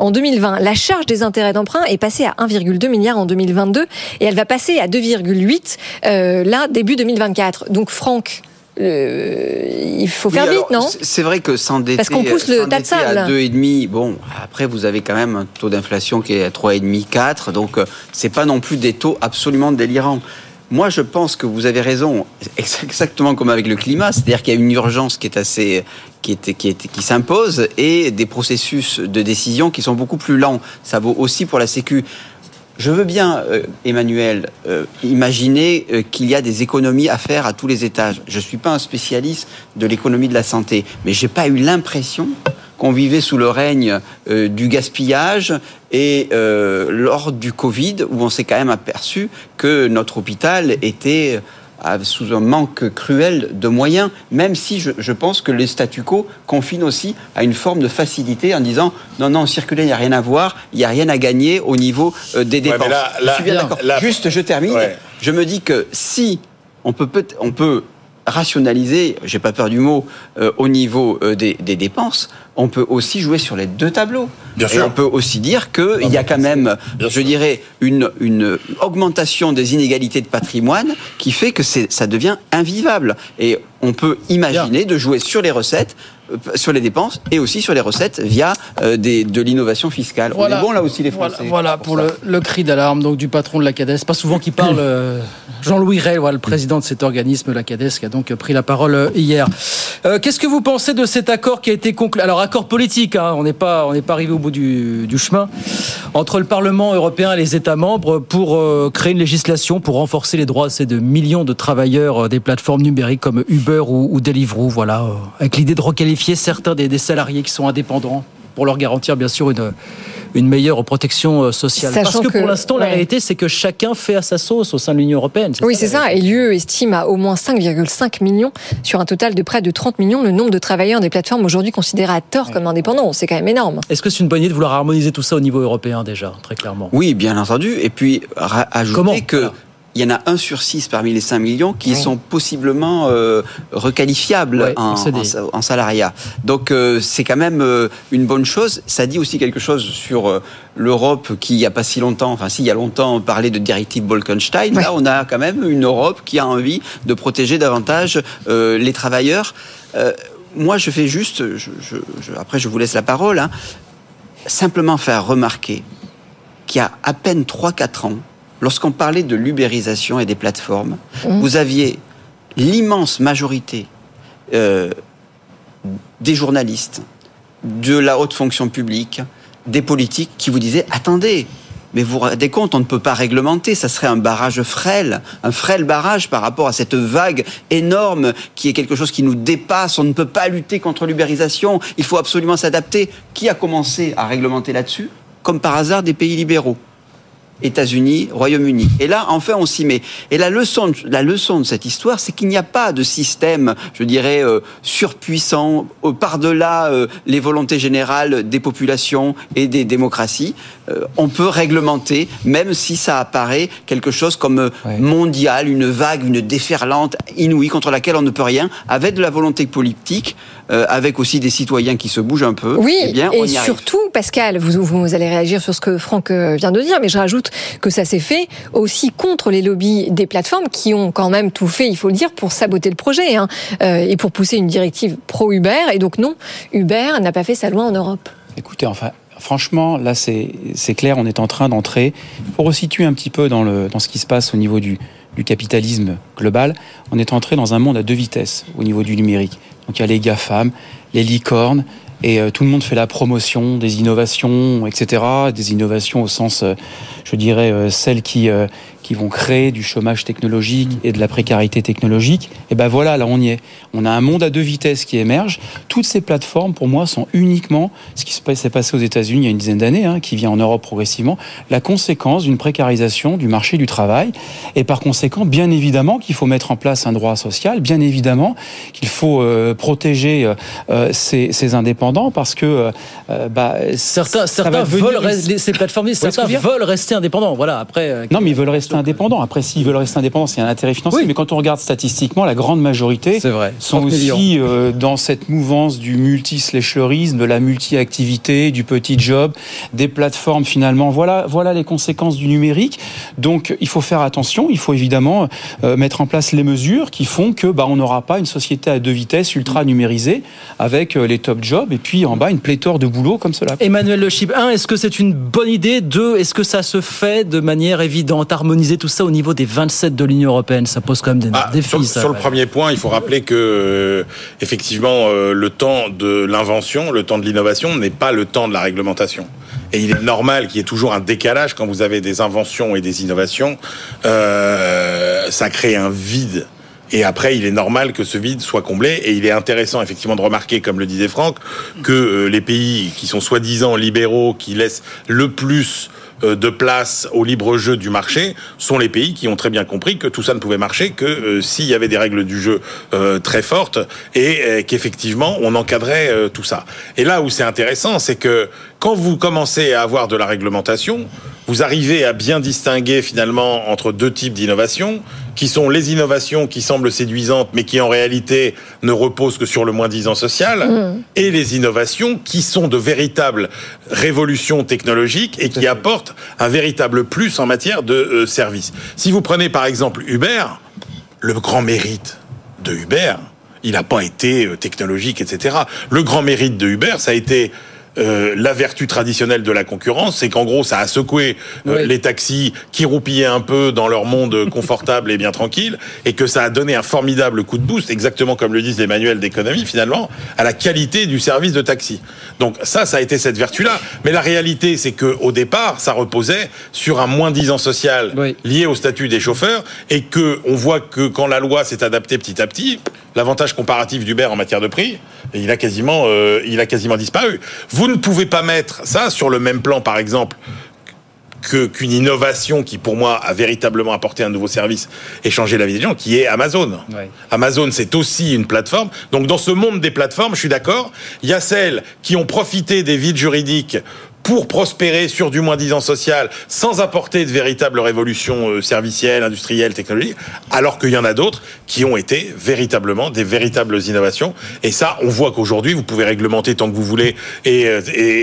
en 2020. La charge des intérêts d'emprunt est passée à 1,2 milliard en 2022 et elle va passer à 2,8 début 2024. Donc Franck, il faut faire vite, non ? C'est vrai que s'endetter à 2,5, bon, après vous avez quand même un taux d'inflation qui est à 3,5, 4, donc c'est pas non plus des taux absolument délirants. Moi, je pense que vous avez raison, exactement comme avec le climat, c'est-à-dire qu'il y a une urgence qui s'impose et des processus de décision qui sont beaucoup plus lents. Ça vaut aussi pour la Sécu. Je veux bien, Emmanuel, imaginer qu'il y a des économies à faire à tous les étages. Je ne suis pas un spécialiste de l'économie de la santé, mais je n'ai pas eu l'impression qu'on vivait sous le règne du gaspillage et lors du Covid, où on s'est quand même aperçu que notre hôpital était sous un manque cruel de moyens, même si je pense que les statu quo confinent aussi à une forme de facilité en disant non, circuler, il n'y a rien à voir, il n'y a rien à gagner au niveau des dépenses. Là, je suis bien d'accord. Juste, je termine. Je me dis que si on peut rationaliser, j'ai pas peur du mot, au niveau des dépenses, on peut aussi jouer sur les deux tableaux. Bien sûr. On peut aussi dire qu'il y a quand même, je dirais, une augmentation des inégalités de patrimoine qui fait que ça devient invivable. Et on peut imaginer de jouer sur les recettes, sur les dépenses et aussi sur les recettes via de l'innovation fiscale. Voilà. On est bon là aussi les Français. Voilà pour le cri d'alarme donc du patron de la CADES. Pas souvent qu'il parle, Jean-Louis Rey, le président de cet organisme, la CADES, qui a donc pris la parole hier. Qu'est-ce que vous pensez de cet accord qui a été conclu ? Alors accord politique, on n'est pas arrivé au bout du chemin entre le Parlement européen et les États membres pour créer une législation pour renforcer les droits de millions de travailleurs des plateformes numériques comme Uber ou Deliveroo. Voilà, avec l'idée de requalifier certains des salariés qui sont indépendants pour leur garantir bien sûr une meilleure protection sociale. Sachant parce que pour l'instant, la réalité, c'est que chacun fait à sa sauce au sein de l'Union européenne. C'est ça. Et l'UE estime à au moins 5,5 millions sur un total de près de 30 millions le nombre de travailleurs des plateformes aujourd'hui considérés à tort comme indépendants. C'est quand même énorme. Est-ce que c'est une bonne idée de vouloir harmoniser tout ça au niveau européen déjà, très clairement ? Oui, bien entendu. Et puis, ajouter que... il y en a 1/6 parmi les 5 millions qui sont possiblement requalifiables en salariat. Donc c'est quand même une bonne chose. Ça dit aussi quelque chose sur l'Europe qui, il y a longtemps, parlait de directive Bolkenstein. Là, on a quand même une Europe qui a envie de protéger davantage les travailleurs. Moi, je fais juste... après, je vous laisse la parole. Simplement faire remarquer qu'il y a à peine 3-4 ans, lorsqu'on parlait de l'ubérisation et des plateformes, vous aviez l'immense majorité des journalistes, de la haute fonction publique, des politiques qui vous disaient « Attendez, mais vous vous rendez compte, on ne peut pas réglementer, ça serait un barrage frêle, un frêle barrage par rapport à cette vague énorme qui est quelque chose qui nous dépasse, on ne peut pas lutter contre l'ubérisation, il faut absolument s'adapter. » Qui a commencé à réglementer là-dessus ? Comme par hasard, des pays libéraux. États-Unis, Royaume-Uni. Et là, enfin, on s'y met. Et la leçon de cette histoire, c'est qu'il n'y a pas de système, je dirais, surpuissant, par-delà les volontés générales des populations et des démocraties. On peut réglementer, même si ça apparaît quelque chose comme mondial, une vague, une déferlante inouïe contre laquelle on ne peut rien, avec de la volonté politique, avec aussi des citoyens qui se bougent un peu. Oui, et surtout, Pascal, vous allez réagir sur ce que Franck vient de dire, mais je rajoute que ça s'est fait aussi contre les lobbies des plateformes qui ont quand même tout fait, il faut le dire, pour saboter le projet et pour pousser une directive pro-Uber. Et donc non, Uber n'a pas fait sa loi en Europe. Écoutez, enfin, franchement, là c'est clair, on est en train d'entrer. Pour resituer un petit peu dans ce qui se passe au niveau du capitalisme global, on est entré dans un monde à deux vitesses au niveau du numérique. Donc il y a les GAFAM, les licornes, et tout le monde fait la promotion des innovations, etc. Des innovations au sens, je dirais, celles qui vont créer du chômage technologique et de la précarité technologique. Et ben voilà, là on y est. On a un monde à deux vitesses qui émerge. Toutes ces plateformes, pour moi, sont uniquement ce qui s'est passé aux États-Unis il y a une dizaine d'années, qui vient en Europe progressivement, la conséquence d'une précarisation du marché du travail. Et par conséquent, bien évidemment qu'il faut mettre en place un droit social, bien évidemment qu'il faut protéger ces indépendants, parce que certains veulent rester, ces plateformes, certains veulent rester indépendants. Voilà. Après, non, mais ils veulent rester indépendants. Après, s'ils veulent rester indépendants, c'est un intérêt financier. Oui. Mais quand on regarde statistiquement, la grande majorité sont aussi dans cette mouvance du multi-slasherisme, de la multi-activité, du petit job, des plateformes finalement. Voilà les conséquences du numérique. Donc, il faut faire attention. Il faut évidemment mettre en place les mesures qui font que on n'aura pas une société à deux vitesses ultra numérisée avec les top jobs et puis en bas une pléthore de boulot comme cela. Emmanuel Le Chip, 1, est-ce que c'est une bonne idée? 2, est-ce que ça se fait de manière évidente, harmonieuse? Tout ça au niveau des 27 de l'Union européenne, ça pose quand même des défis. Sur le premier point, il faut rappeler que effectivement, le temps de l'invention, le temps de l'innovation n'est pas le temps de la réglementation. Et il est normal qu'il y ait toujours un décalage quand vous avez des inventions et des innovations. Ça crée un vide. Et après, il est normal que ce vide soit comblé. Et il est intéressant, effectivement, de remarquer, comme le disait Franck, que les pays qui sont soi-disant libéraux, qui laissent le plus de place au libre jeu du marché, sont les pays qui ont très bien compris que tout ça ne pouvait marcher que s'il y avait des règles du jeu très fortes et qu'effectivement on encadrait tout ça. Et là où c'est intéressant, c'est que quand vous commencez à avoir de la réglementation, vous arrivez à bien distinguer finalement entre deux types d'innovations, qui sont les innovations qui semblent séduisantes mais qui en réalité ne reposent que sur le moins-disant social, et les innovations qui sont de véritables révolutions technologiques et qui apportent un véritable plus en matière de services. Si vous prenez par exemple Uber, le grand mérite de Uber, il n'a pas été technologique, etc. Le grand mérite de Uber, ça a été la vertu traditionnelle de la concurrence, c'est qu'en gros ça a secoué les taxis qui roupillaient un peu dans leur monde confortable et bien tranquille, et que ça a donné un formidable coup de boost, exactement comme le disent les manuels d'économie finalement, à la qualité du service de taxi. Donc ça a été cette vertu là, mais la réalité c'est que au départ ça reposait sur un moins-disant social lié au statut des chauffeurs, et que on voit que quand la loi s'est adaptée petit à petit, l'avantage comparatif d'Uber en matière de prix, il a quasiment disparu. Vous ne pouvez pas mettre ça sur le même plan, par exemple, qu'une innovation qui, pour moi, a véritablement apporté un nouveau service et changé la vie des gens, qui est Amazon. Ouais. Amazon, c'est aussi une plateforme. Donc, dans ce monde des plateformes, je suis d'accord, il y a celles qui ont profité des vides juridiques pour prospérer sur du moins-disant social sans apporter de véritable révolution servicielle, industrielle, technologique, alors qu'il y en a d'autres qui ont été véritablement des véritables innovations. Et ça, on voit qu'aujourd'hui, vous pouvez réglementer tant que vous voulez, et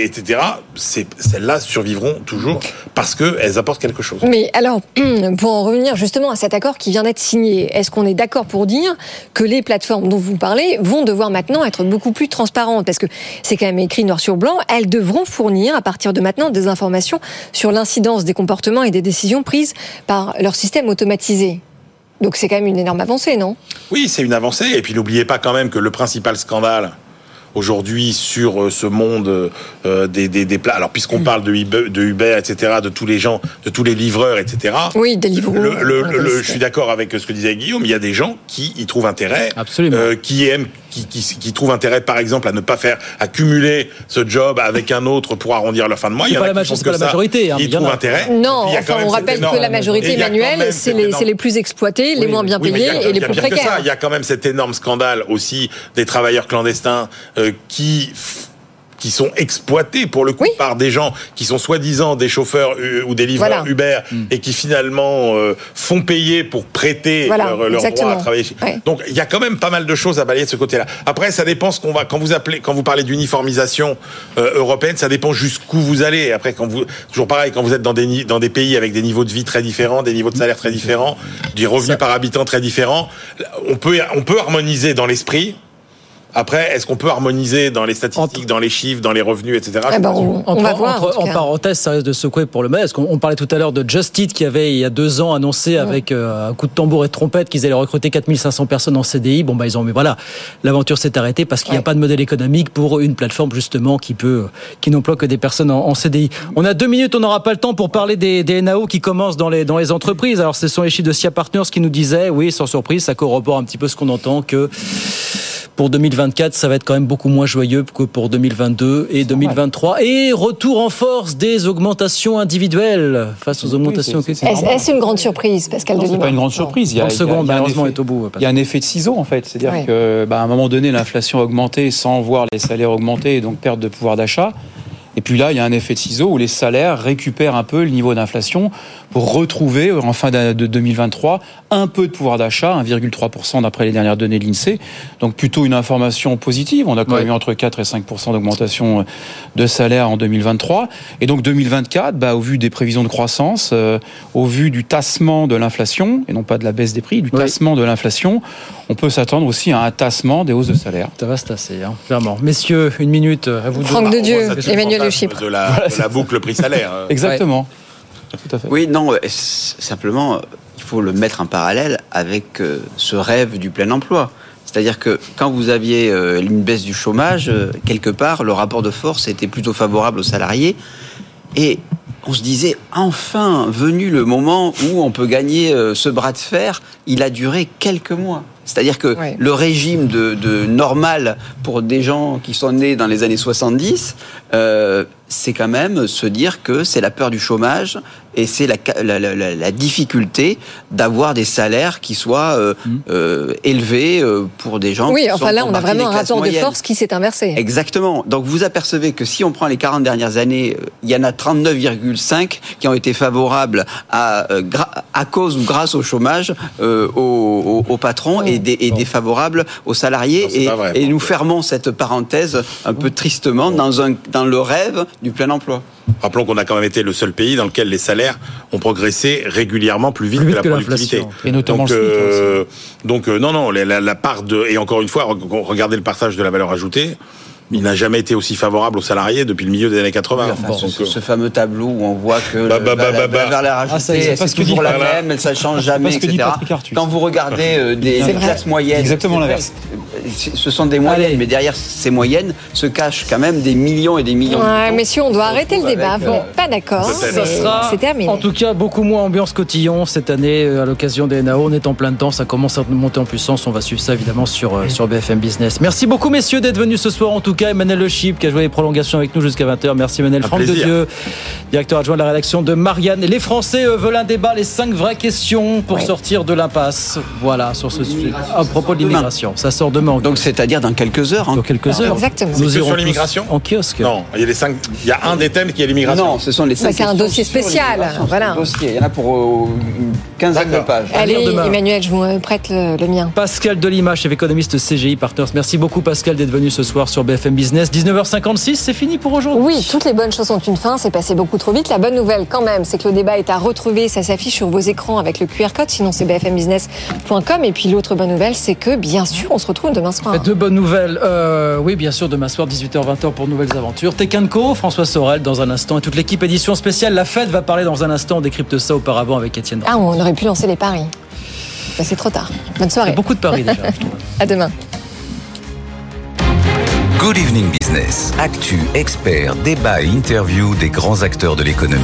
etc. Celles-là survivront toujours parce qu'elles apportent quelque chose. Mais alors, pour en revenir justement à cet accord qui vient d'être signé, est-ce qu'on est d'accord pour dire que les plateformes dont vous parlez vont devoir maintenant être beaucoup plus transparentes? Parce que c'est quand même écrit noir sur blanc, elles devront fournir à partir de maintenant des informations sur l'incidence des comportements et des décisions prises par leur système automatisé. Donc c'est quand même une énorme avancée, non ? Oui, c'est une avancée. Et puis n'oubliez pas quand même que le principal scandale aujourd'hui sur ce monde des plats, alors puisqu'on parle de Uber, etc., de tous les gens, de tous les livreurs, etc. Oui, Deliveroo. Je suis d'accord avec ce que disait Guillaume. Il y a des gens qui y trouvent intérêt, qui aiment. Qui trouvent intérêt, par exemple, à ne pas faire accumuler ce job avec un autre pour arrondir leur fin de mois. Il y en a qui font que ça. Ils trouvent intérêt. Non, enfin, on rappelle que la majorité, Emmanuel, c'est les plus exploités, les moins bien payés et les plus précaires. Il y a quand même cet énorme scandale aussi des travailleurs clandestins qui qui sont exploités pour le coup par des gens qui sont soi-disant des chauffeurs ou des livreurs Uber et qui finalement font payer pour prêter leur droit à travailler. Ouais. Donc il y a quand même pas mal de choses à balayer de ce côté-là. Après ça dépend ce qu'on va quand vous parlez d'uniformisation européenne, ça dépend jusqu'où vous allez. Après quand vous toujours pareil quand vous êtes dans des pays avec des niveaux de vie très différents, des niveaux de salaire très différents, des revenus par habitant très différents, on peut harmoniser dans l'esprit. Après, est-ce qu'on peut harmoniser dans les statistiques, dans les chiffres, dans les revenus, etc. Eh ben on va voir. En parenthèse, ça risque de secouer pour le MES. On parlait tout à l'heure de Just Eat qui avait, il y a 2 ans, annoncé avec un coup de tambour et de trompette qu'ils allaient recruter 4500 personnes en CDI. Bon, bah, ils ont, mais voilà, l'aventure s'est arrêtée parce qu'il n'y a pas de modèle économique pour une plateforme, justement, qui n'emploie que des personnes en CDI. On a 2 minutes, on n'aura pas le temps pour parler des NAO qui commencent dans les entreprises. Alors, ce sont les chiffres de SIA Partners qui nous disaient, oui, sans surprise, ça corrobore un petit peu ce qu'on entend que, pour 2024, ça va être quand même beaucoup moins joyeux que pour 2022 et 2023. Et retour en force des augmentations individuelles face aux augmentations. Est-ce une grande surprise, Pascal de Lima ? C'est pas une grande surprise. Il y a un effet de ciseau en fait, c'est-à-dire que à un moment donné, l'inflation a augmenté sans voir les salaires augmenter et donc perte de pouvoir d'achat. Et puis là, il y a un effet de ciseau où les salaires récupèrent un peu le niveau d'inflation pour retrouver, en fin de 2023, un peu de pouvoir d'achat, 1,3% d'après les dernières données de l'INSEE. Donc plutôt une information positive. On a quand même eu entre 4 et 5% d'augmentation de salaire en 2023. Et donc 2024, au vu des prévisions de croissance, au vu du tassement de l'inflation, et non pas de la baisse des prix, du tassement de l'inflation, on peut s'attendre aussi à un tassement des hausses de salaire. Ça va se tasser, clairement. Messieurs, 1 minute à vous. Franck Dedieu, Emmanuel de la boucle prix-salaire. Exactement. Tout à fait. Oui, non, simplement, il faut le mettre en parallèle avec ce rêve du plein emploi. C'est-à-dire que quand vous aviez une baisse du chômage, quelque part, le rapport de force était plutôt favorable aux salariés. Et on se disait, enfin, venu le moment où on peut gagner ce bras de fer, il a duré quelques mois. C'est-à-dire que le régime de normal pour des gens qui sont nés dans les années 70, c'est quand même se dire que c'est la peur du chômage et c'est la difficulté d'avoir des salaires qui soient élevés pour des gens qui sont partis des classes moyennes. Oui, enfin là, on a vraiment un rapport de force qui s'est inversé. Exactement. Donc vous apercevez que si on prend les 40 dernières années, il y en a 39,5 qui ont été favorables à cause ou grâce au chômage aux patrons et défavorables aux salariés. Non, c'est pas vrai, et nous fermons cette parenthèse un peu tristement dans le rêve du plein emploi. Rappelons qu'on a quand même été le seul pays dans lequel les salaires ont progressé régulièrement plus vite que la productivité. Et notamment la part de... Et encore une fois, regardez le partage de la valeur ajoutée. Il n'a jamais été aussi favorable aux salariés depuis le milieu des années 80. Oui, enfin, ce fameux tableau où on voit que la valeur ajoutée, c'est toujours la même, ça ne change jamais, etc. Quand vous regardez des classes moyennes, exactement l'inverse. Ce sont des moyennes, mais derrière ces moyennes se cachent quand même des millions et des millions. Ouais, messieurs, on doit arrêter le débat. Bon, pas d'accord. Ça sera, c'est terminé. En tout cas, beaucoup moins ambiance cotillon cette année à l'occasion des NAO. On est en plein dedans, ça commence à monter en puissance. On va suivre ça évidemment sur BFM Business. Merci beaucoup, messieurs, d'être venus ce soir en tout cas. Emmanuel Le Chip qui a joué les prolongations avec nous jusqu'à 20h. Merci, Emmanuel. Franck Dedieu, directeur adjoint de la rédaction de Marianne. Les Français veulent un débat, les 5 vraies questions pour sortir de l'impasse. Voilà, sur ce sujet. À propos de l'immigration, ça sort demain. Donc c'est-à-dire dans quelques heures. Dans quelques heures. Exactement. Nous irons sur l'immigration en kiosque. Non, il y a les 5. Il y a un des thèmes qui est l'immigration. Non, ce sont les 5. C'est un dossier spécial. Voilà. Un dossier. Il y en a pour 15 de pages. Allez, Emmanuel, je vous prête le mien. Pascal de Lima, chef économiste CGI Partners. Merci beaucoup, Pascal, d'être venu ce soir sur BFM Business. 19h56, c'est fini pour aujourd'hui. Oui, toutes les bonnes choses ont une fin. C'est passé beaucoup trop vite. La bonne nouvelle, quand même, c'est que le débat est à retrouver. Ça s'affiche sur vos écrans avec le QR code. Sinon, c'est bfmbusiness.com. Et puis l'autre bonne nouvelle, c'est que bien sûr, on se retrouve demain soir. De bonnes nouvelles. Oui, bien sûr, demain soir, 18h-20h pour de nouvelles aventures. Tech & Co, François Sorel dans un instant et toute l'équipe édition spéciale. La fête va parler dans un instant. On décrypte ça auparavant avec Étienne Bracq. Ah, on aurait pu lancer les paris. Ben, c'est trop tard. Bonne soirée. Il y a beaucoup de paris déjà. À demain. Good Evening Business. Actu, experts, débats et interviews des grands acteurs de l'économie.